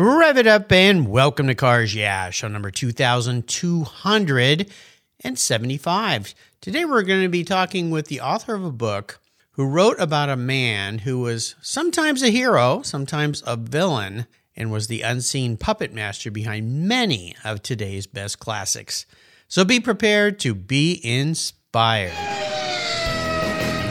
Rev it up and welcome to Cars Yeah, show number 2275. Today we're going to be talking with the author of a book who wrote about a man who was sometimes a hero, sometimes a villain, and was the unseen puppet master behind many of today's best classics. So be prepared to be inspired.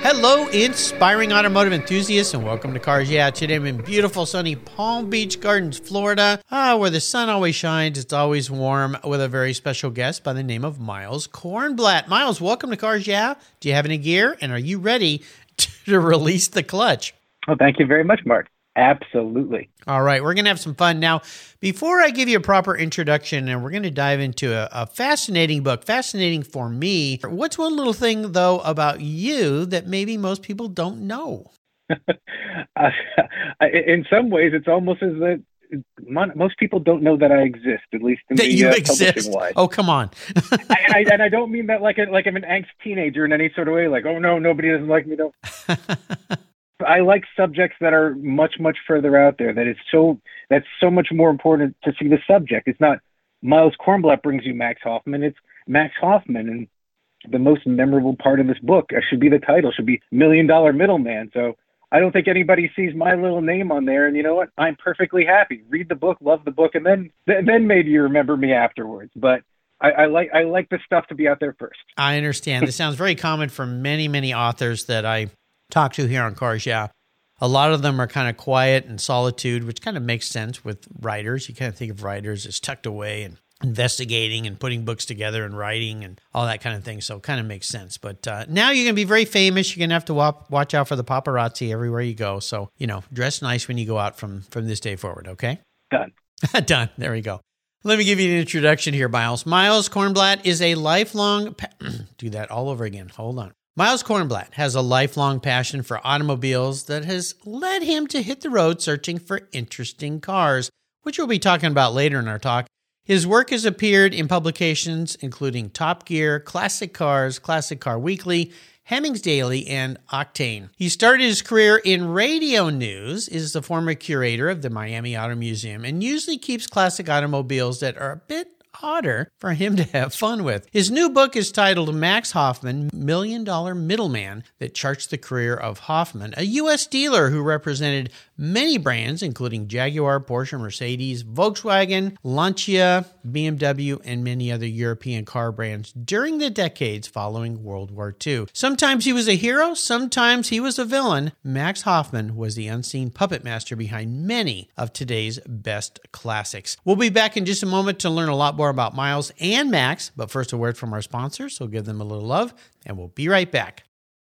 Hello, inspiring automotive enthusiasts, and welcome to Cars Yeah. Today I'm in beautiful, sunny Palm Beach Gardens, Florida, where the sun always shines. It's always warm, with a very special guest by the name of Miles Kornblatt. Miles, welcome to Cars Yeah. Do you have any gear, and are you ready to release the clutch? Well, thank you very much, Mark. Absolutely. All right, we're going to have some fun. Now, before I give you a proper introduction, and we're going to dive into a fascinating book, fascinating for me, what's one little thing, though, about you that maybe most people don't know? In some ways, it's almost as if most people don't know that I exist, at least in that you exist. Oh, come on. and I don't mean that like I'm an angst teenager in any sort of way, like, oh, no, nobody doesn't like me, no. I like subjects that are much further out there. That's so much more important to see the subject. It's not Miles Kornblatt brings you Max Hoffman. It's Max Hoffman, and the most memorable part of this book should be the title. Should be $1 Million Middleman. So I don't think anybody sees my little name on there. And you know what? I'm perfectly happy. Read the book, love the book, and then maybe you remember me afterwards. But I like the stuff to be out there first. I understand. This sounds very common for many authors that I talk to here on Cars Yeah. A lot of them are kind of quiet and solitude, which kind of makes sense with writers. You kind of think of writers as tucked away and investigating and putting books together and writing and all that kind of thing. So it kind of makes sense. But now you're going to be very famous. You're going to have to watch out for the paparazzi everywhere you go. So, you know, dress nice when you go out from this day forward, okay? Done. Done. There we go. Let me give you an introduction here, Miles. Miles Kornblatt is a lifelong... Do that all over again. Hold on. Miles Kornblatt has a lifelong passion for automobiles that has led him to hit the road searching for interesting cars, which we'll be talking about later in our talk. His work has appeared in publications including Top Gear, Classic Cars, Classic Car Weekly, Hemmings Daily, and Octane. He started his career in radio news, is the former curator of the Miami Auto Museum, and usually keeps classic automobiles that are a bit odder for him to have fun with. His new book is titled Max Hoffman, $1 Million Middleman, that charts the career of Hoffman, a U.S. dealer who represented many brands, including Jaguar, Porsche, Mercedes, Volkswagen, Lancia, BMW, and many other European car brands during the decades following World War II. Sometimes he was a hero, sometimes he was a villain. Max Hoffman was the unseen puppet master behind many of today's best classics. We'll be back in just a moment to learn a lot more about Miles and Max, but first a word from our sponsors, so give them a little love, and we'll be right back.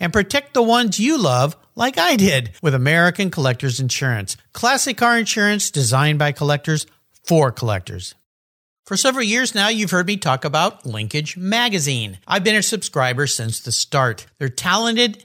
and protect the ones you love like I did with American Collectors Insurance. Classic car insurance designed by collectors for collectors. For several years now, you've heard me talk about Linkage Magazine. I've been a subscriber since the start. Their talented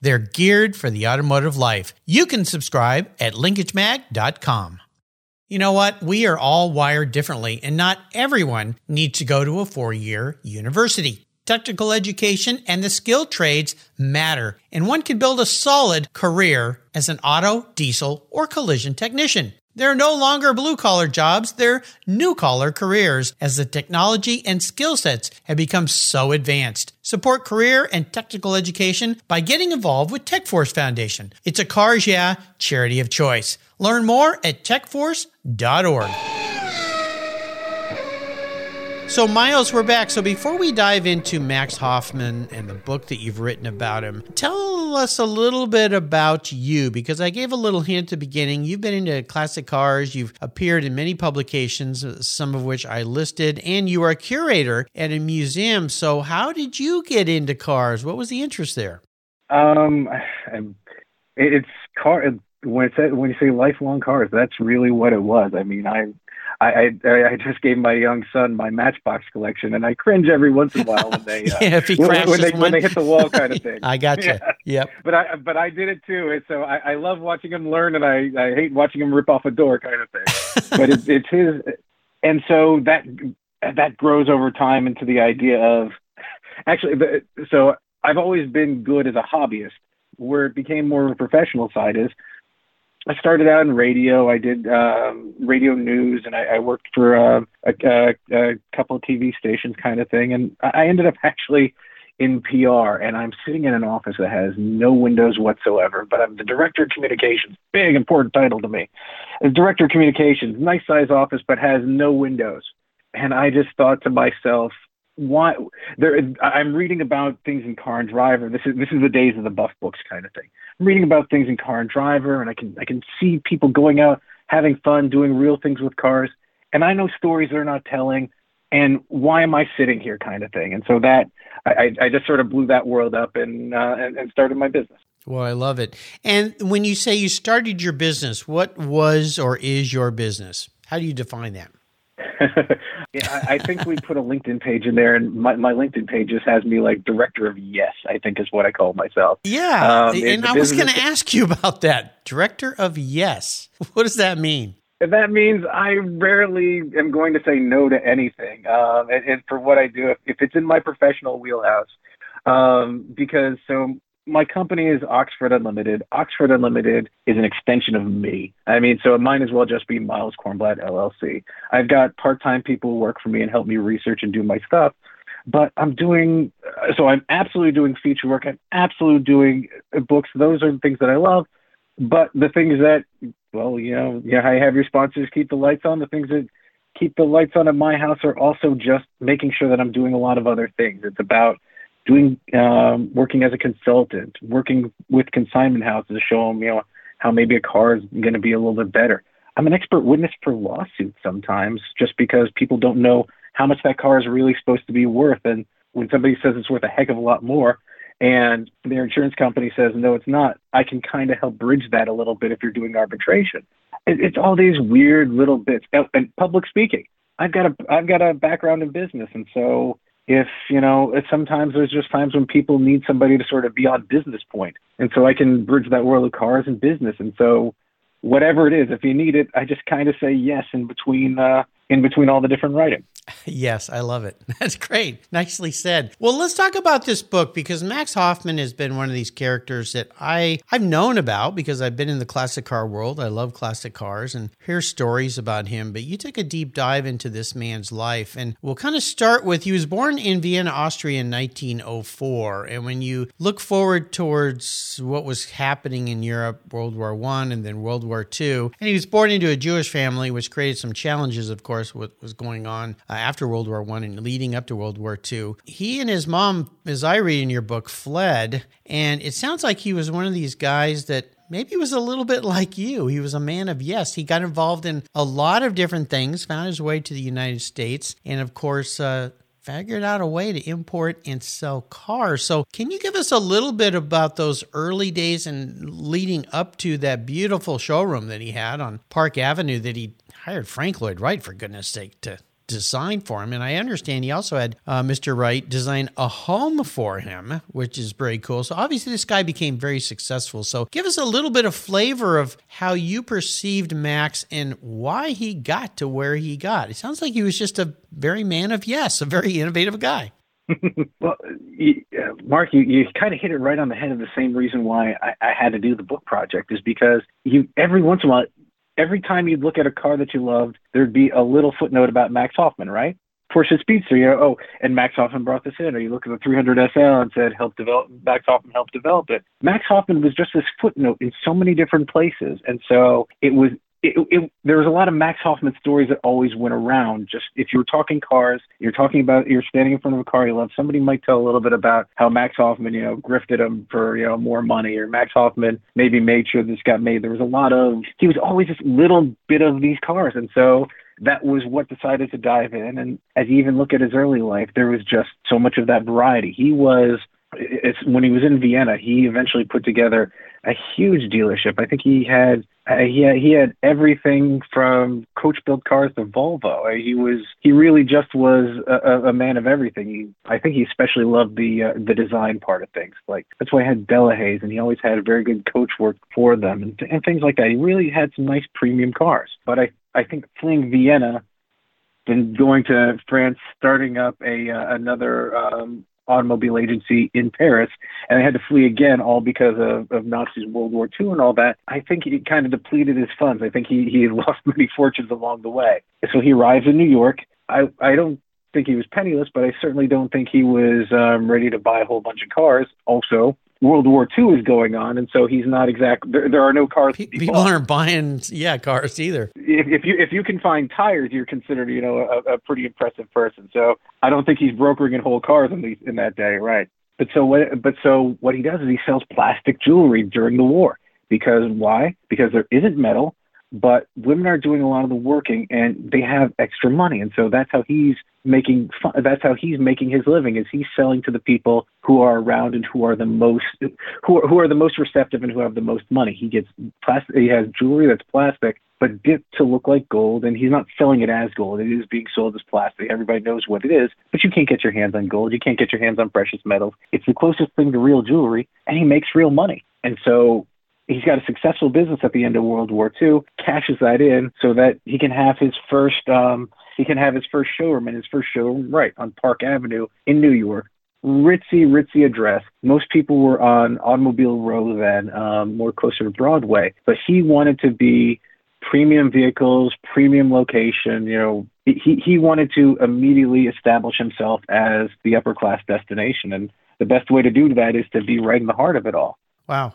They're geared for the automotive life. You can subscribe at linkagemag.com. You know what? We are all wired differently, and not everyone needs to go to a 4-year university. Technical education and the skilled trades matter, and one can build a solid career as an auto, diesel, or collision technician. They're no longer blue-collar jobs, they're new-collar careers, as the technology and skill sets have become so advanced. Support career and technical education by getting involved with TechForce Foundation. It's a Cars Yeah charity of choice. Learn more at techforce.org. So, Miles, we're back. So before we dive into Max Hoffman and the book that you've written about him, tell us a little bit about you, because I gave a little hint at the beginning. You've been into classic cars. You've appeared in many publications, some of which I listed, and you are a curator at a museum. So how did you get into cars? What was the interest there? It's car. When you say lifelong cars, that's really what it was. I mean, I just gave my young son my Matchbox collection, and I cringe every once in a while when they when they hit the wall, kind of thing. I got you. Yeah. Yep. But I did it too, and so I love watching him learn, and I hate watching him rip off a door, kind of thing. But it's his, and so that grows over time into the idea of actually. So I've always been good as a hobbyist. Where it became more of a professional side is, I started out in radio. I did radio news, and I worked for a couple of TV stations, kind of thing. And I ended up actually in PR, and I'm sitting in an office that has no windows whatsoever, but I'm the director of communications, big, important title to me. As director of communications, nice size office, but has no windows. And I just thought to myself, why? I'm reading about things in Car and Driver. This is the days of the buff books, kind of thing. I'm reading about things in Car and Driver, and I can see people going out, having fun, doing real things with cars, and I know stories they're not telling. And why am I sitting here, kind of thing? And so that I just sort of blew that world up and started my business. Well, I love it. And when you say you started your business, what was or is your business? How do you define that? Yeah, I think we put a LinkedIn page in there, and my LinkedIn page just has me like director of yes, I think is what I call myself. Yeah, and I was going to ask you about that. Director of yes. What does that mean? That means I rarely am going to say no to anything. And for what I do, if it's in my professional wheelhouse, because so my company is Oxford Unlimited. Oxford Unlimited is an extension of me. I mean, so it might as well just be Miles Kornblatt, LLC. I've got part-time people who work for me and help me research and do my stuff. But I'm absolutely doing feature work. I'm absolutely doing books. Those are the things that I love. But the things that, well, you know how you have your sponsors keep the lights on, the things that keep the lights on at my house are also just making sure that I'm doing a lot of other things. It's about doing, working as a consultant, working with consignment houses to show them, how maybe a car is going to be a little bit better. I'm an expert witness for lawsuits sometimes, just because people don't know how much that car is really supposed to be worth. And when somebody says it's worth a heck of a lot more and their insurance company says, no, it's not, I can kind of help bridge that a little bit if you're doing arbitration. It's all these weird little bits. And public speaking, I've got a background in business. And so, if, sometimes there's just times when people need somebody to sort of be on business point. And so I can bridge that world of cars and business. And so whatever it is, if you need it, I just kind of say yes in between all the different writing. Yes, I love it. That's great. Nicely said. Well, let's talk about this book, because Max Hoffman has been one of these characters that I've known about because I've been in the classic car world. I love classic cars and hear stories about him, but you took a deep dive into this man's life. And we'll kind of start with, he was born in Vienna, Austria in 1904. And when you look forward towards what was happening in Europe, World War I and then World War II, and he was born into a Jewish family, which created some challenges, of course, what was going on after World War I and leading up to World War II. He and his mom, as I read in your book, fled. And it sounds like he was one of these guys that maybe was a little bit like you. He was a man of yes. He got involved in a lot of different things, found his way to the United States, and of course, figured out a way to import and sell cars. So can you give us a little bit about those early days and leading up to that beautiful showroom that he had on Park Avenue that he hired Frank Lloyd Wright, for goodness sake, to design for him? And I understand he also had Mr. Wright design a home for him, which is very cool. So obviously this guy became very successful. So give us a little bit of flavor of how you perceived Max and why he got to where he got. It sounds like he was just a very man of yes, a very innovative guy. Well, Mark, you kind of hit it right on the head of the same reason why I had to do the book project, is because every once in a while, every time you'd look at a car that you loved, there'd be a little footnote about Max Hoffman, right? Porsche Speedster, oh, and Max Hoffman brought this in. Or you look at the 300SL and said, Max Hoffman helped develop it. Max Hoffman was just this footnote in so many different places. And so there was a lot of Max Hoffman stories that always went around. Just if you were talking cars, you're standing in front of a car you love, somebody might tell a little bit about how Max Hoffman, grifted him for, more money, or Max Hoffman maybe made sure this got made. There was he was always this little bit of these cars. And so that was what decided to dive in. And as you even look at his early life, there was just so much of that variety. When he was in Vienna, he eventually put together a huge dealership. I think he had everything from coach-built cars to Volvo. He really just was a man of everything. I think he especially loved the design part of things. Like, that's why he had Delahaye, and he always had very good coach work for them and things like that. He really had some nice premium cars. But I think fleeing Vienna, then going to France, starting up another. Automobile agency in Paris, and they had to flee again, all because of Nazis, World War II and all that. I think he kind of depleted his funds. I think he had lost many fortunes along the way. So he arrives in New York. I don't think he was penniless, but I certainly don't think he was ready to buy a whole bunch of cars. Also, World War II is going on, and so he's not exactly. There are no cars. People aren't buying, cars either. If you can find tires, you're considered, a pretty impressive person. So I don't think he's brokering in whole cars in that day, right? But so what he does is he sells plastic jewelry during the war. Because why? Because there isn't metal, but women are doing a lot of the working, and they have extra money, and so that's how he's making. That's how he's making his living. Is he's selling to the people who are around and who are the most receptive and who have the most money. He gets plastic. He has jewelry that's plastic, but dipped to look like gold, and he's not selling it as gold. It is being sold as plastic. Everybody knows what it is, but you can't get your hands on gold. You can't get your hands on precious metals. It's the closest thing to real jewelry, and he makes real money. And so he's got a successful business at the end of World War II, cashes that in so that he can have his first showroom, and his first showroom right on Park Avenue in New York. Ritzy address. Most people were on Automobile Row then, more closer to Broadway. But he wanted to be premium vehicles, premium location. He wanted to immediately establish himself as the upper class destination, and the best way to do that is to be right in the heart of it all. Wow.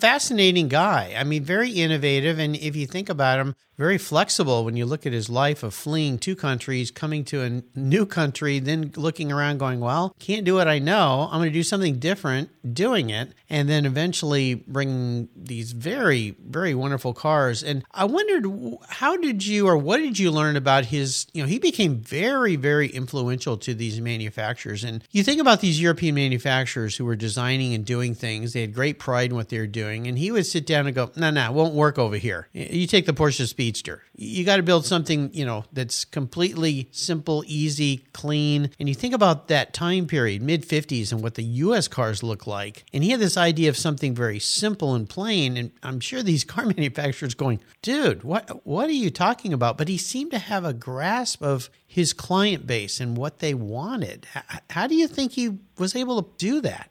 Fascinating guy. I mean, very innovative. And if you think about him, very flexible when you look at his life of fleeing two countries, coming to a new country, then looking around going, well, can't do what I know. I'm going to do something different doing it. And then eventually bringing these very, very wonderful cars. And I wondered, what did you learn about his, he became very, very influential to these manufacturers. And you think about these European manufacturers who were designing and doing things. They had great pride in what they were doing. And he would sit down and go, no, it won't work over here. You take the Porsche Speedster. You got to build something, that's completely simple, easy, clean. And you think about that time period, mid-50s, and what the U.S. cars look like. And he had this idea of something very simple and plain. And I'm sure these car manufacturers going, dude, what are you talking about? But he seemed to have a grasp of his client base and what they wanted. How do you think he was able to do that?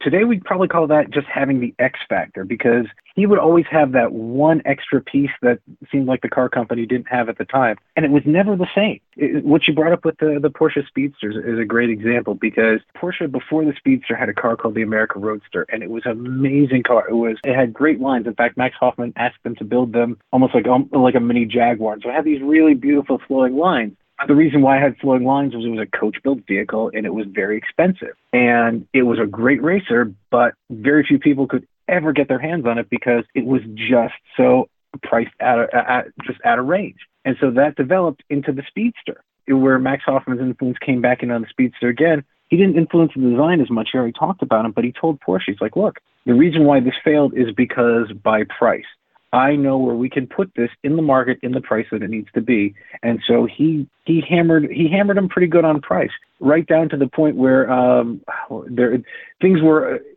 Today, we'd probably call that just having the X factor, because he would always have that one extra piece that seemed like the car company didn't have at the time. And it was never the same. What you brought up with the Porsche Speedsters is a great example, because Porsche, before the Speedster, had a car called the American Roadster. And it was an amazing car. It had great lines. In fact, Max Hoffman asked them to build them almost like a mini Jaguar. So it had these really beautiful flowing lines. The reason why I had flowing lines was it was a coach-built vehicle, and it was very expensive. And it was a great racer, but very few people could ever get their hands on it because it was just so priced out of range. And so that developed into the Speedster. where Max Hoffman's influence came back in on the Speedster again. He didn't influence the design as much. He already talked about him, but he told Porsche, he's like, look, the reason why this failed is because by price. I know where we can put this in the market in the price that it needs to be. And so he hammered him pretty good on price, right down to the point where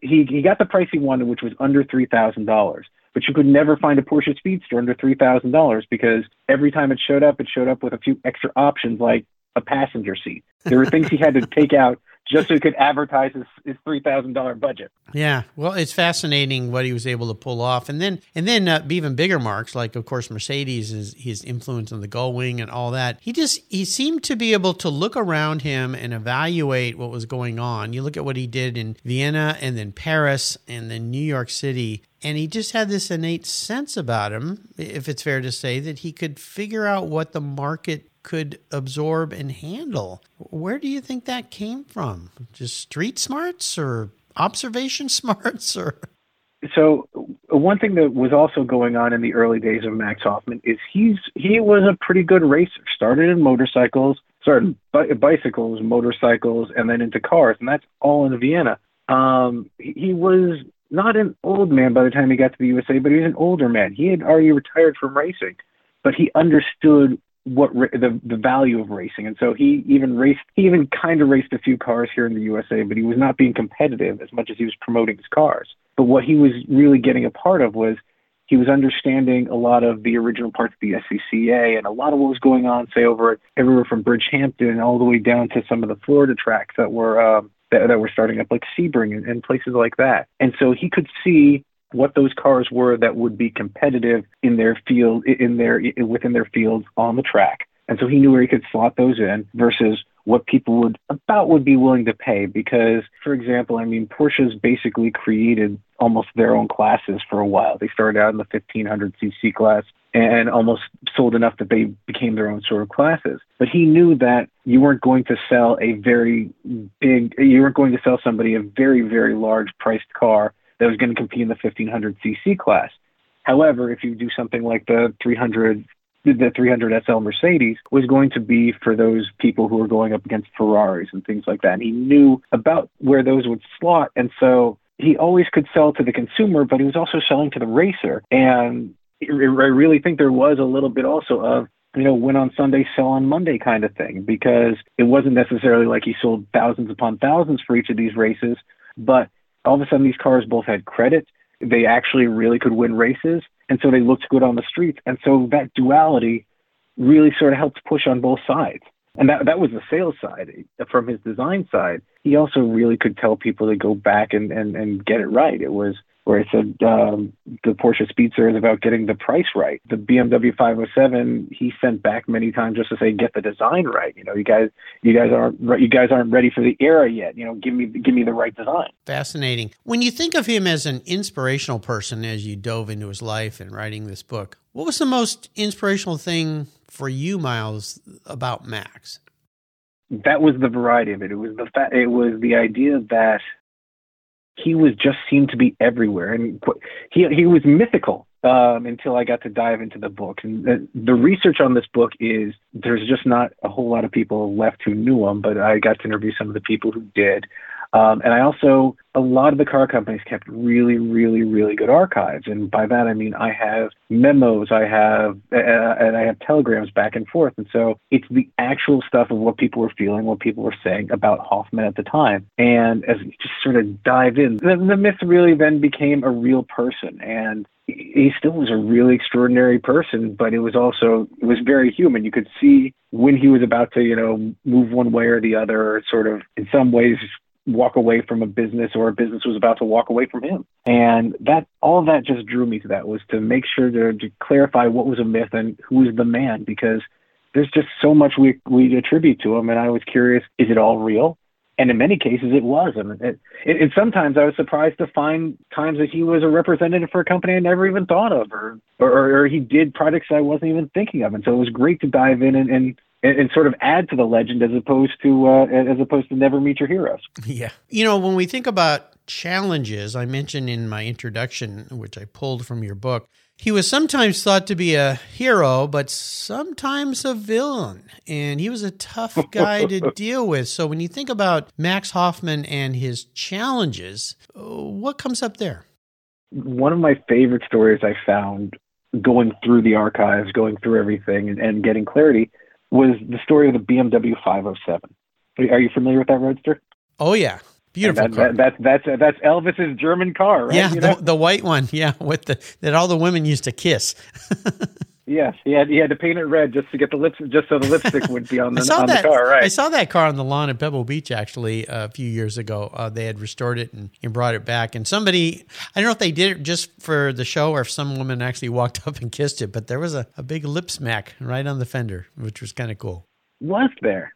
he got the price he wanted, which was under $3,000. But you could never find a Porsche Speedster under $3,000 because every time it showed up with a few extra options like a passenger seat. There were things he had to take out just so he could advertise his $3,000 budget. Yeah, well, it's fascinating what he was able to pull off. And then even bigger marks, like, of course, Mercedes, is his influence on the Gullwing and all that. He seemed to be able to look around him and evaluate what was going on. You look at what he did in Vienna and then Paris and then New York City, and he just had this innate sense about him, if it's fair to say, that he could figure out what the market could absorb and handle. Where do you think that came from? Just street smarts or observation smarts? Or so one thing that was also going on in the early days of Max Hoffman is he was a pretty good racer. Started in motorcycles, started bicycles, motorcycles, and then into cars, and that's all in Vienna. He was not an old man by the time he got to the USA, but he was an older man. He had already retired from racing, but he understood the value of racing. And so he even kind of raced a few cars here in the USA, but he was not being competitive as much as he was promoting his cars. But what he was really getting a part of was he was understanding a lot of the original parts of the SCCA and a lot of what was going on, say, over everywhere from Bridgehampton all the way down to some of the Florida tracks that were starting up, like Sebring and places like that. And so he could see what those cars were that would be competitive in their field, within their fields on the track. And so he knew where he could slot those in versus what people would be willing to pay. Because, for example, I mean, Porsche's basically created almost their own classes for a while. They started out in the 1500cc class and almost sold enough that they became their own sort of classes. But he knew that you weren't going to sell somebody a very, very large priced car that was going to compete in the 1500cc class. However, if you do something like the 300SL Mercedes was going to be for those people who were going up against Ferraris and things like that. And he knew about where those would slot. And so he always could sell to the consumer, but he was also selling to the racer. And I really think there was a little bit also of, win on Sunday, sell on Monday kind of thing, because it wasn't necessarily like he sold thousands upon thousands for each of these races, but all of a sudden, these cars both had credit. They actually really could win races. And so they looked good on the streets. And so that duality really sort of helped push on both sides. And that was the sales side. From his design side, he also really could tell people to go back and get it right. It was where it said the Porsche Speedster is about getting the price right. The BMW 507, he sent back many times just to say, get the design right. You guys aren't ready for the era yet. Give me the right design. Fascinating. When you think of him as an inspirational person, as you dove into his life and writing this book, what was the most inspirational thing for you, Miles, about Max? That was the variety of it. It was the idea that he was just seemed to be everywhere, and he was mythical until I got to dive into the book. And the research on this book is there's just not a whole lot of people left who knew him, but I got to interview some of the people who did. And I also, a lot of the car companies kept really, really, really good archives. And by that, I mean, I have memos, and I have telegrams back and forth. And so it's the actual stuff of what people were feeling, what people were saying about Hoffman at the time. And as you just sort of dive in, the myth really then became a real person. And he still was a really extraordinary person, but it was very human. You could see when he was about to, move one way or the other, or sort of in some ways walk away from a business, or a business was about to walk away from him. And all that just drew me to that, was to make sure to clarify what was a myth and who was the man, because there's just so much we attribute to him. And I was curious, is it all real? And in many cases it was. And it sometimes I was surprised to find times that he was a representative for a company I never even thought of, or he did products I wasn't even thinking of. And so it was great to dive in and sort of add to the legend, as opposed to never meet your heroes. Yeah. When we think about challenges, I mentioned in my introduction, which I pulled from your book, He was sometimes thought to be a hero, but sometimes a villain, and he was a tough guy to deal with. So when you think about Max Hoffman and his challenges, what comes up there? One of my favorite stories I found going through the archives, going through everything and getting clarity was the story of the BMW 507. Are you familiar with that roadster? Oh, yeah. Beautiful car. That's Elvis's German car, right? Yeah, you know? the white one, yeah, with that all the women used to kiss. Yes, he had to paint it red just to get the lips, just so the lipstick would be on the, the car, right? I saw that car on the lawn at Pebble Beach actually a few years ago. They had restored it and brought it back, and somebody, I don't know if they did it just for the show or if some woman actually walked up and kissed it, but there was a big lip smack right on the fender, which was kind of cool. Was there?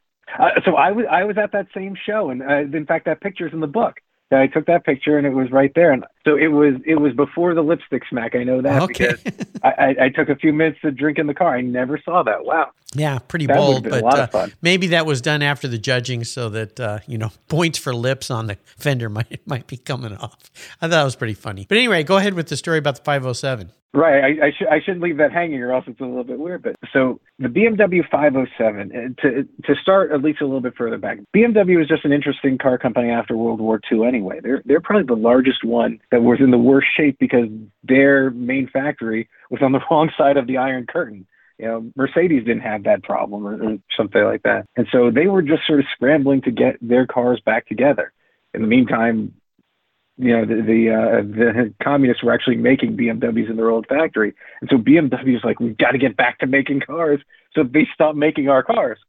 So I was at that same show, and in fact, that picture's in the book. I took that picture, and it was right there. And so it was before the lipstick smack. I know that because I took a few minutes to drink in the car. I never saw that. Wow. Yeah, pretty bold, but maybe that was done after the judging, so that points for lips on the fender might be coming off. I thought it was pretty funny. But anyway, go ahead with the story about the 507. Right, I shouldn't leave that hanging, or else it's a little bit weird. But so the BMW 507, to start at least a little bit further back, BMW was just an interesting car company after World War II. Anyway, they're probably the largest one that was in the worst shape because their main factory was on the wrong side of the Iron Curtain. You know, Mercedes didn't have that problem or something like that, and so they were just sort of scrambling to get their cars back together. In the meantime, you know, the communists were actually making BMWs in their old factory. And so BMW is like, we've got to get back to making cars. So they stopped making our cars.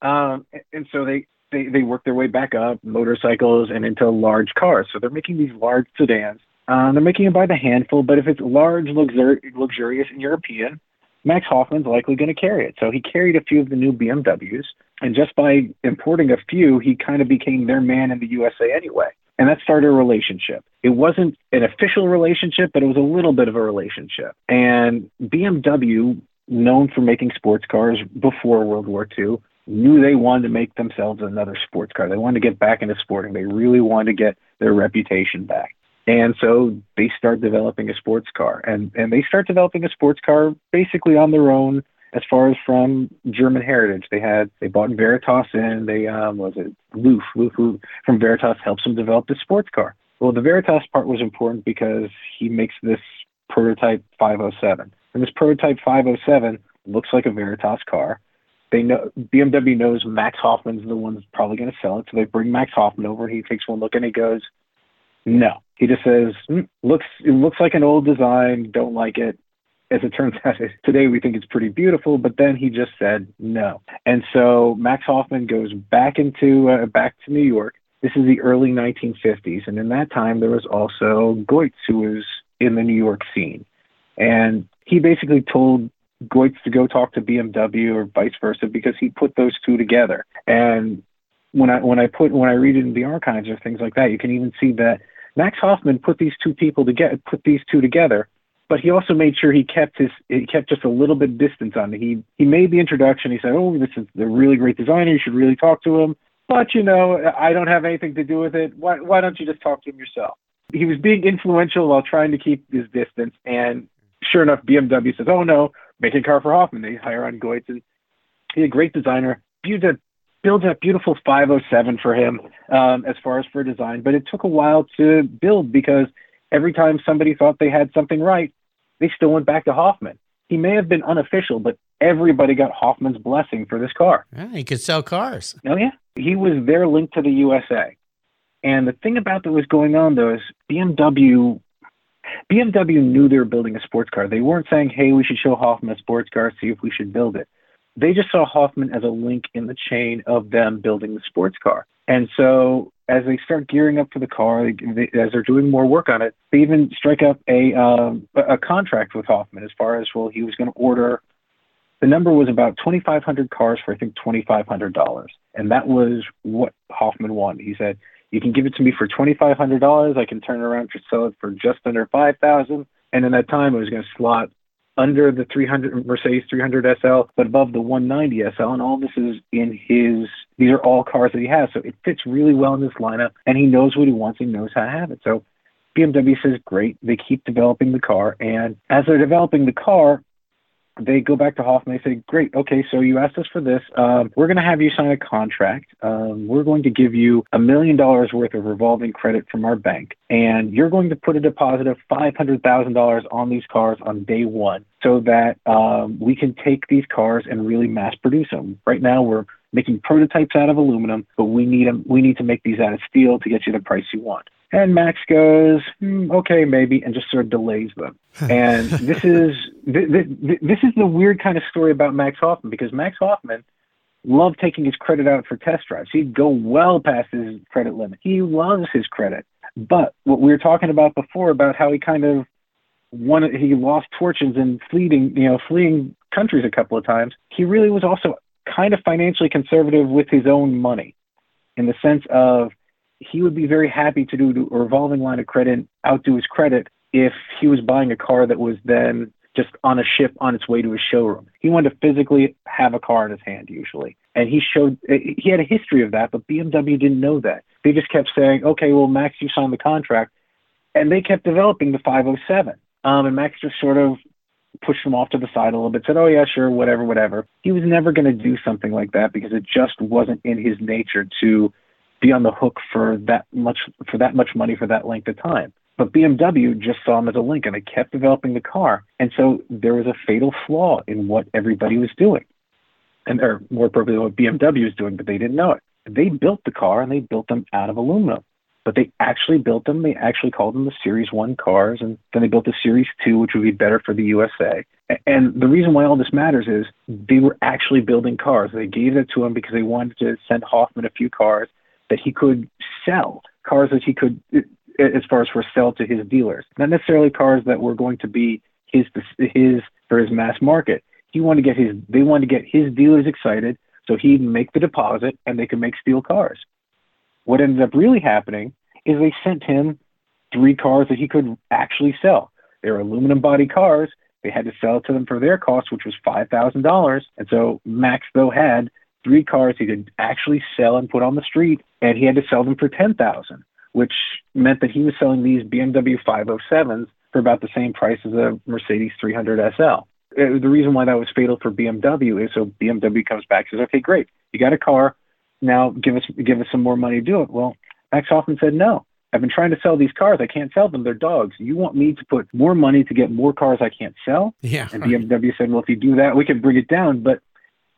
And so they worked their way back up, motorcycles and into large cars. So they're making these large sedans. They're making it by the handful. But if it's large, luxurious, and European, Max Hoffman's likely going to carry it. So he carried a few of the new BMWs. And just by importing a few, he kind of became their man in the USA anyway. And that started a relationship. It wasn't an official relationship, but it was a little bit of a relationship. And BMW, known for making sports cars before World War II, knew they wanted to make themselves another sports car. They wanted to get back into sporting. They really wanted to get their reputation back. And so they start developing a sports car. And they start developing a sports car basically on their own. As far as from German heritage, they bought Veritas in. They Loof from Veritas helps them develop the sports car. Well, the Veritas part was important because he makes this prototype 507, and this prototype 507 looks like a Veritas car. They know BMW knows Max Hoffman's the one that's probably going to sell it, so they bring Max Hoffman over. He takes one look and he goes, "No." He just says, "It looks like an old design. Don't like it." As it turns out, today we think it's pretty beautiful, but then he just said no. And so Max Hoffman goes back to New York. This is the early 1950s. And in that time, there was also Goertz, who was in the New York scene. And he basically told Goertz to go talk to BMW or vice versa because he put those two together. And when I read it in the archives or things like that, you can even see that Max Hoffman put these two together. But he also made sure he kept just a little bit of distance on it. He made the introduction. He said, "Oh, this is a really great designer. You should really talk to him. But, you know, I don't have anything to do with it. Why don't you just talk to him yourself?" He was being influential while trying to keep his distance. And sure enough, BMW says, "Oh, no, make a car for Hoffman." They hire on Goertz. And he's a great designer. Builds that beautiful 507 for him as far as for design. But it took a while to build because every time somebody thought they had something right, they still went back to Hoffman. He may have been unofficial, but everybody got Hoffman's blessing for this car. Yeah, he could sell cars. Oh, yeah. He was their link to the USA. And the thing about that was going on, though, is BMW knew they were building a sports car. They weren't saying, "Hey, we should show Hoffman a sports car, see if we should build it." They just saw Hoffman as a link in the chain of them building the sports car. And so as they start gearing up for the car, as they're doing more work on it, they even strike up a contract with Hoffman as far as, well, he was going to order, the number was about 2,500 cars for, I think, $2,500. And that was what Hoffman wanted. He said, "You can give it to me for $2,500. I can turn around to sell it for just under $5,000. And in that time, it was going to slot under the Mercedes 300SL, but above the 190SL, and all this is in his, these are all cars that he has, so it fits really well in this lineup, and he knows what he wants, he knows how to have it. So BMW says, great. They keep developing the car. And as they're developing the car, they go back to Hoffman. They say, great, okay, so you asked us for this. We're going to have you sign a contract. We're going to give you $1 million worth of revolving credit from our bank. And you're going to put a deposit of $500,000 on these cars on day one so that we can take these cars and really mass produce them. Right now, we're making prototypes out of aluminum, but we need to make these out of steel to get you the price you want. And Max goes, okay, maybe, and just sort of delays them. And this is the weird kind of story about Max Hoffman, because Max Hoffman loved taking his credit out for test drives. He'd go well past his credit limit. He loves his credit. But what we were talking about before about how he kind of he lost fortunes in fleeing countries a couple of times, he really was also kind of financially conservative with his own money, in the sense of, he would be very happy to do a revolving line of credit, outdo his credit, if he was buying a car that was then just on a ship on its way to his showroom. He wanted to physically have a car in his hand usually. And he had a history of that, but BMW didn't know that. They just kept saying, okay, well, Max, you signed the contract. And they kept developing the 507. And Max just sort of pushed him off to the side a little bit, said, oh yeah, sure, whatever. He was never going to do something like that because it just wasn't in his nature to be on the hook for that much money for that length of time. But BMW just saw him as a link, and they kept developing the car. And so there was a fatal flaw in what everybody was doing, or more appropriately, what BMW was doing, but they didn't know it. They built the car, and they built them out of aluminum. But they actually built them. They actually called them the Series 1 cars, and then they built the Series 2, which would be better for the USA. And the reason why all this matters is they were actually building cars. They gave it to him because they wanted to send Hoffman a few cars that he could sell, cars that he could, as far as for sell to his dealers, not necessarily cars that were going to be his for his mass market. They wanted to get his dealers excited so he'd make the deposit and they could make steel cars. What ended up really happening is they sent him 3 cars that he could actually sell. They were aluminum body cars. They had to sell to them for their cost, which was $5,000. And so Max, though, had 3 cars he could actually sell and put on the street, and he had to sell them for $10,000, which meant that he was selling these BMW 507s for about the same price as a Mercedes 300SL. The reason why that was fatal for BMW is so BMW comes back and says, okay, great, you got a car, now give us some more money to do it. Well, Max Hoffman said, no, I've been trying to sell these cars. I can't sell them. They're dogs. You want me to put more money to get more cars I can't sell? Yeah. And BMW said, well, if you do that, we can bring it down. But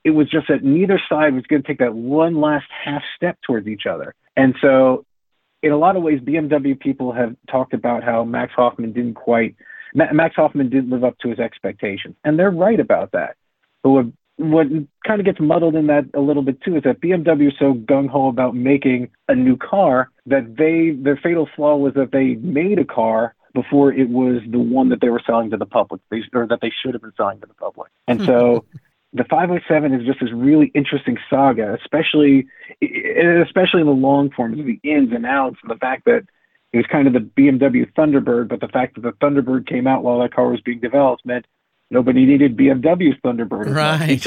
it was just that neither side was going to take that one last half step towards each other. And so in a lot of ways, BMW people have talked about how Max Hoffman didn't live up to his expectations. And they're right about that. But what kind of gets muddled in that a little bit too is that BMW is so gung-ho about making a new car that their fatal flaw was that they made a car before it was the one that they were selling to the public, or that they should have been selling to the public. And so the 507 is just this really interesting saga, especially in the long form, the ins and outs, and the fact that it was kind of the BMW Thunderbird, but the fact that the Thunderbird came out while that car was being developed meant nobody needed BMW's Thunderbird. Right.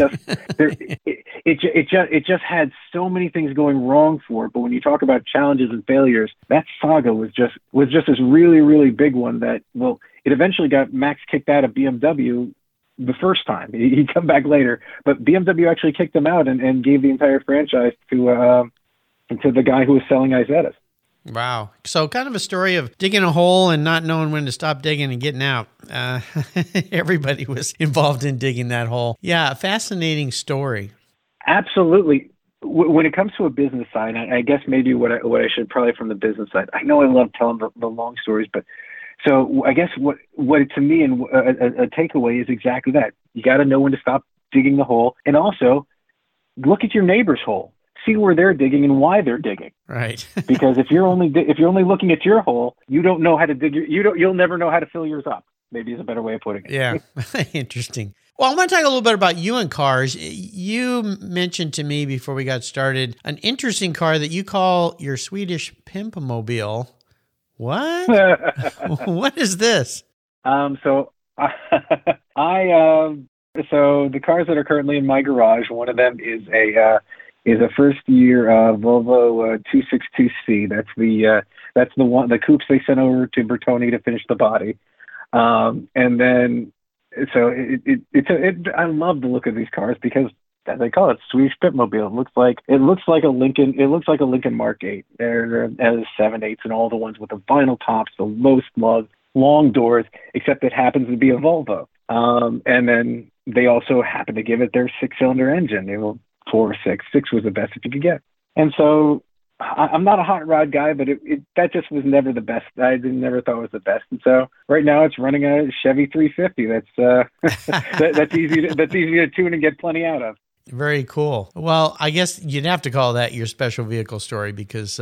It just had so many things going wrong for it. But when you talk about challenges and failures, that saga was just this really, really big one that, well, it eventually got Max kicked out of BMW. The first time he'd come back later, but BMW actually kicked him out and gave the entire franchise to the guy who was selling Izettas. Wow. So kind of a story of digging a hole and not knowing when to stop digging and getting out. Everybody was involved in digging that hole. Yeah. Fascinating story. Absolutely. When it comes to a business side, I guess maybe what I should probably from the business side, I know I love telling the long stories, but so I guess what to me and a takeaway is exactly that. You got to know when to stop digging the hole, and also look at your neighbor's hole, see where they're digging and why they're digging. Right. Because if you're only looking at your hole, you don't know how to dig. You'll never know how to fill yours up. Maybe is a better way of putting it. Yeah, interesting. Well, I want to talk a little bit about you and cars. You mentioned to me before we got started an interesting car that you call your Swedish pimpmobile. What? What is this? So the cars that are currently in my garage, one of them is a is a first-year Volvo 262C. That's the one, the coupes they sent over to Bertone to finish the body. And then, so I love the look of these cars because they call it Swedish Pitmobile. It looks like a Lincoln. It looks like a Lincoln Mark 8. They're 7/8 and all the ones with the vinyl tops, the most loved long doors. Except it happens to be a Volvo. And then they also happen to give it their 6-cylinder engine. It will 4 or 6. 6 was the best that you could get. And so I'm not a hot rod guy, but that just was never the best. I never thought it was the best. And so right now it's running a Chevy 350. That's easy to tune and get plenty out of. Very cool. Well, I guess you'd have to call that your special vehicle story because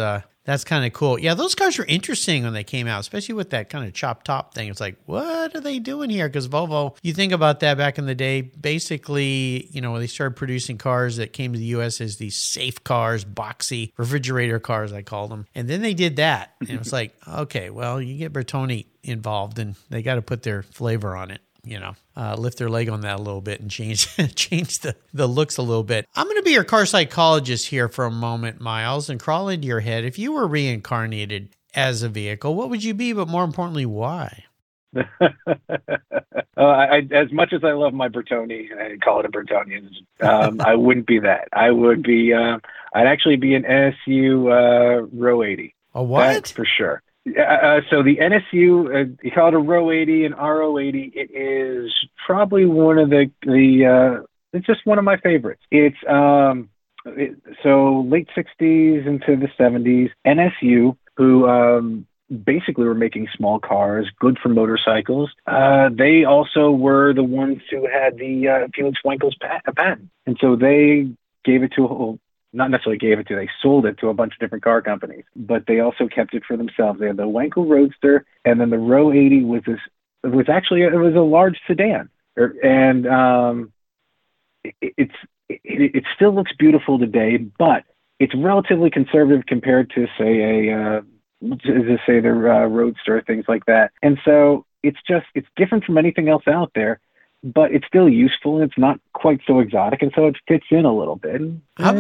that's kind of cool. Yeah, those cars were interesting when they came out, especially with that kind of chop top thing. It's like, what are they doing here? Because Volvo, you think about that back in the day, basically, you know, when they started producing cars that came to the U.S. as these safe cars, boxy refrigerator cars, I called them. And then they did that. And it was like, okay, well, you get Bertone involved and they got to put their flavor on it. You know, lift their leg on that a little bit and change the looks a little bit. I'm going to be your car psychologist here for a moment, Miles, and crawl into your head. If you were reincarnated as a vehicle, what would you be? But more importantly, why? As much as I love my Bertone, and I call it a Bertone, I wouldn't be that. I would be, I'd actually be an NSU RO80. A what? That's for sure. So the NSU, you call it a RO80 and RO80. It is probably one of it's just one of my favorites. It's so late 60s into the 70s, NSU, who basically were making small cars, good for motorcycles. They also were the ones who had the Felix Wankel's patent. And so they gave it to they sold it to a bunch of different car companies, but they also kept it for themselves. They had the Wankel Roadster, and then the RO80 was actually a large sedan. And it still looks beautiful today, but it's relatively conservative compared to, say, the Roadster, things like that. And so it's different from anything else out there, but it's still useful and it's not quite so exotic. And so it fits in a little bit. I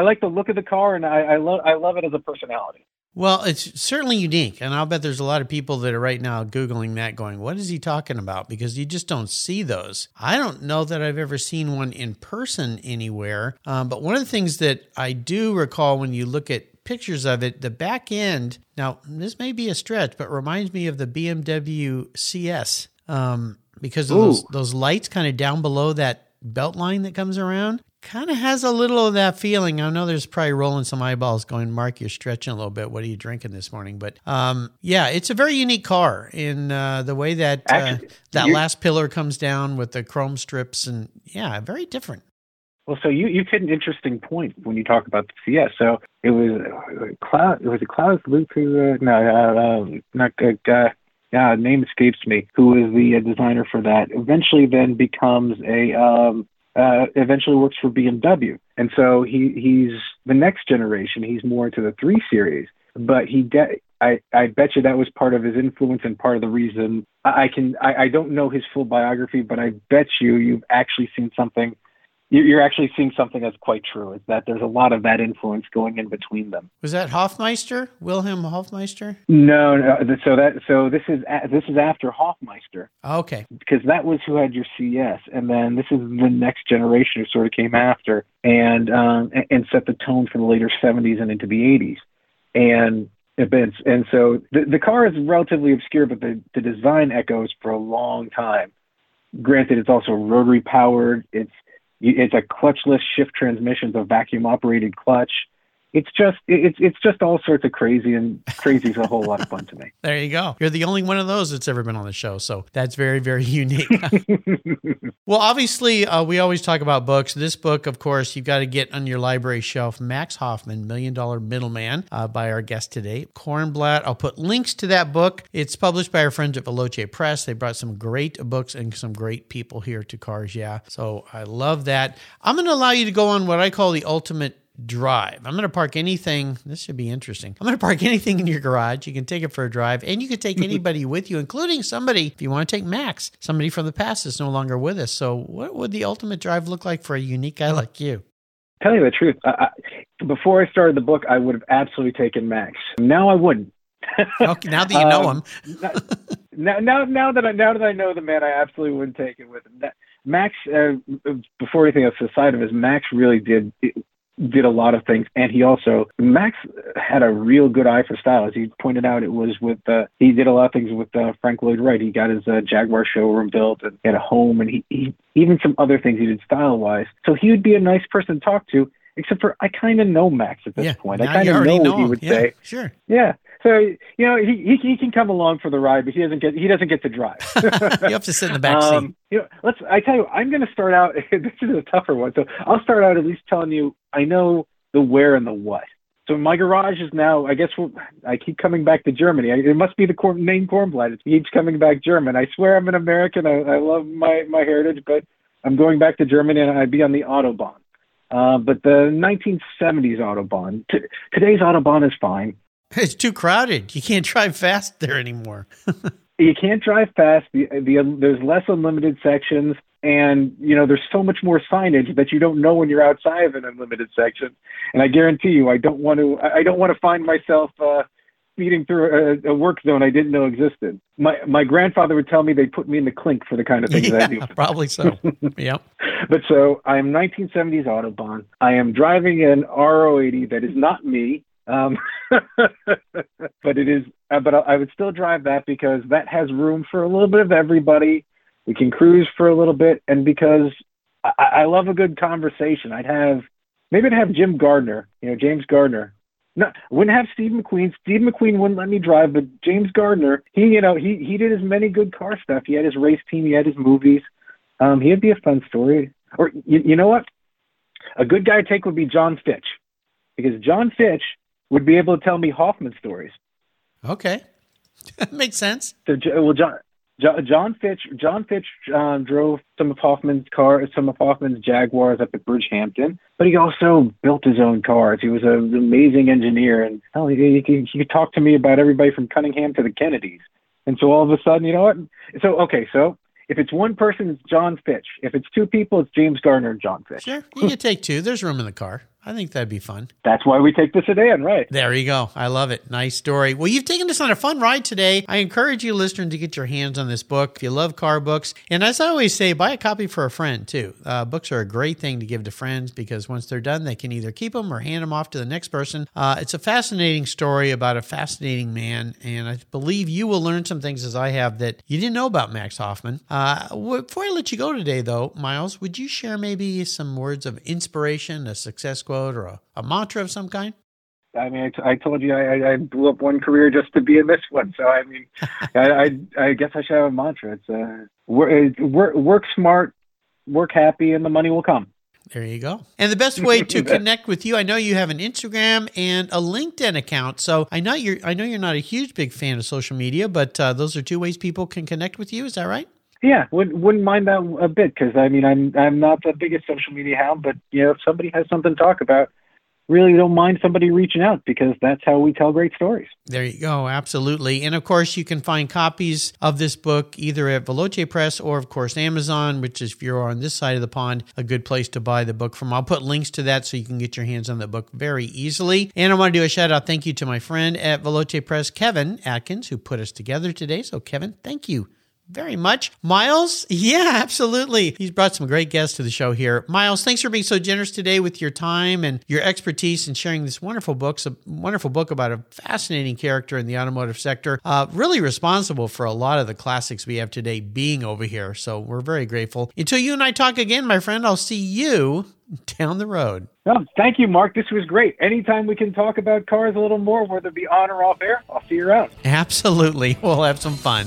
like the look of the car and I love it as a personality. Well, it's certainly unique. And I'll bet there's a lot of people that are right now Googling that going, what is he talking about? Because you just don't see those. I don't know that I've ever seen one in person anywhere. But one of the things that I do recall when you look at pictures of it, the back end, now this may be a stretch, but reminds me of the BMW CS. Because of those lights kind of down below that belt line that comes around, kind of has a little of that feeling. I know there's probably rolling some eyeballs going, Mark, you're stretching a little bit. What are you drinking this morning? But yeah, it's a very unique car in the way that that last pillar comes down with the chrome strips and yeah, very different. Well, so you've hit an interesting point when you talk about the CS. So it was Klaus Luker. Name escapes me, who is the designer for that, eventually then becomes eventually works for BMW. And so he's the next generation. He's more into the 3 Series, but I bet you that was part of his influence and part of the reason I don't know his full biography, but I bet you've actually seen something. You're actually seeing something that's quite true, is that there's a lot of that influence going in between them. Was that Hoffmeister? Wilhelm Hoffmeister? No. So this is after Hoffmeister. Okay. Because that was who had your CS, and then this is the next generation who sort of came after and set the tone for the later 70s and into the 80s. And events. And so the car is relatively obscure, but the design echoes for a long time. Granted, it's also rotary powered. It's a clutchless shift transmission, a vacuum-operated clutch. It's just all sorts of crazy, and crazy's a whole lot of fun to me. There you go. You're the only one of those that's ever been on the show, so that's very, very unique. Well, obviously, we always talk about books. This book, of course, you've got to get on your library shelf, Max Hoffman, $1 Million Middleman, by our guest today, Kornblatt. I'll put links to that book. It's published by our friends at Veloce Press. They brought some great books and some great people here to Cars Yeah. So I love that. I'm going to allow you to go on what I call the ultimate drive. I'm going to park anything. This should be interesting. I'm going to park anything in your garage. You can take it for a drive and you can take anybody with you, including somebody, if you want to take Max, somebody from the past that's no longer with us. So what would the ultimate drive look like for a unique guy like you? Tell you the truth, before I started the book, I would have absolutely taken Max. Now I wouldn't. Okay, now that you know him. now that I know the man, I absolutely wouldn't take it with him. Max, before anything else, aside of his, Max really did a lot of things, and he also, Max had a real good eye for style. As you pointed out, it was with he did a lot of things with Frank Lloyd Wright. He got his Jaguar showroom built and had a home, and he even some other things he did style wise. So he would be a nice person to talk to. Except for I kind of know Max at this point. I kind of know what he would say. Sure. Yeah. So he can come along for the ride, but he doesn't get to drive. You have to sit in the back seat. I tell you, I'm going to start out. This is a tougher one, so I'll start out at least telling you I know the where and the what. So my garage is now, I guess I keep coming back to Germany. It must be the name Kornblatt. It keeps coming back German. I swear I'm an American. I love my heritage, but I'm going back to Germany, and I'd be on the Autobahn. But the 1970s Autobahn, today's Autobahn is fine. It's too crowded. You can't drive fast there anymore. You can't drive fast. There's less unlimited sections. And, there's so much more signage that you don't know when you're outside of an unlimited section. And I guarantee you, I don't want to find myself speeding through a work zone I didn't know existed. My grandfather would tell me they put me in the clink for the kind of things that I do. Probably so. Yep. But so I'm 1970s Autobahn. I am driving an RO80 that is not me, but it is. But I would still drive that because that has room for a little bit of everybody. We can cruise for a little bit, and because I love a good conversation, I'd have Jim Gardner, James Garner. No, I wouldn't have Steve McQueen. Steve McQueen wouldn't let me drive, but James Garner, he did as many good car stuff. He had his race team. He had his movies. He would be a fun story. Or you know what? A good guy to take would be John Fitch, because John Fitch would be able to tell me Hoffman stories. Okay. That makes sense. So, well, John Fitch drove some of Hoffman's Jaguars up at Bridgehampton, but he also built his own cars. He was an amazing engineer, and he could talk to me about everybody from Cunningham to the Kennedys. And so all of a sudden, you know what? So if it's one person, it's John Fitch. If it's two people, it's James Garner and John Fitch. Sure, you can take two. There's room in the car. I think that'd be fun. That's why we take the sedan, right? There you go. I love it. Nice story. Well, you've taken us on a fun ride today. I encourage you, listeners, to get your hands on this book if you love car books. And as I always say, buy a copy for a friend, too. Books are a great thing to give to friends because once they're done, they can either keep them or hand them off to the next person. It's a fascinating story about a fascinating man, and I believe you will learn some things, as I have, that you didn't know about Max Hoffman. Before I let you go today, though, Miles, would you share maybe some words of inspiration, a success quote, or a mantra of some kind? I mean, I told you I blew up one career just to be in this one. So, I mean, I guess I should have a mantra. It's work smart, work happy, and the money will come. There you go. And the best way to connect with you, I know you have an Instagram and a LinkedIn account. So I know you're not a huge big fan of social media, but those are two ways people can connect with you. Is that right? Yeah, wouldn't mind that a bit because, I mean, I'm not the biggest social media hound, but, if somebody has something to talk about, really don't mind somebody reaching out because that's how we tell great stories. There you go. Absolutely. And, of course, you can find copies of this book either at Veloce Press or, of course, Amazon, which is, if you're on this side of the pond, a good place to buy the book from. I'll put links to that so you can get your hands on the book very easily. And I want to do a shout-out thank you to my friend at Veloce Press, Kevin Atkins, who put us together today. So, Kevin, thank you very much. Miles? Yeah, absolutely. He's brought some great guests to the show here. Miles, thanks for being so generous today with your time and your expertise and sharing this wonderful book about a fascinating character in the automotive sector, really responsible for a lot of the classics we have today being over here. So we're very grateful. Until you and I talk again, my friend, I'll see you down the road. Oh, thank you, Mark. This was great. Anytime we can talk about cars a little more, whether it be on or off air, I'll see you around. Absolutely. We'll have some fun.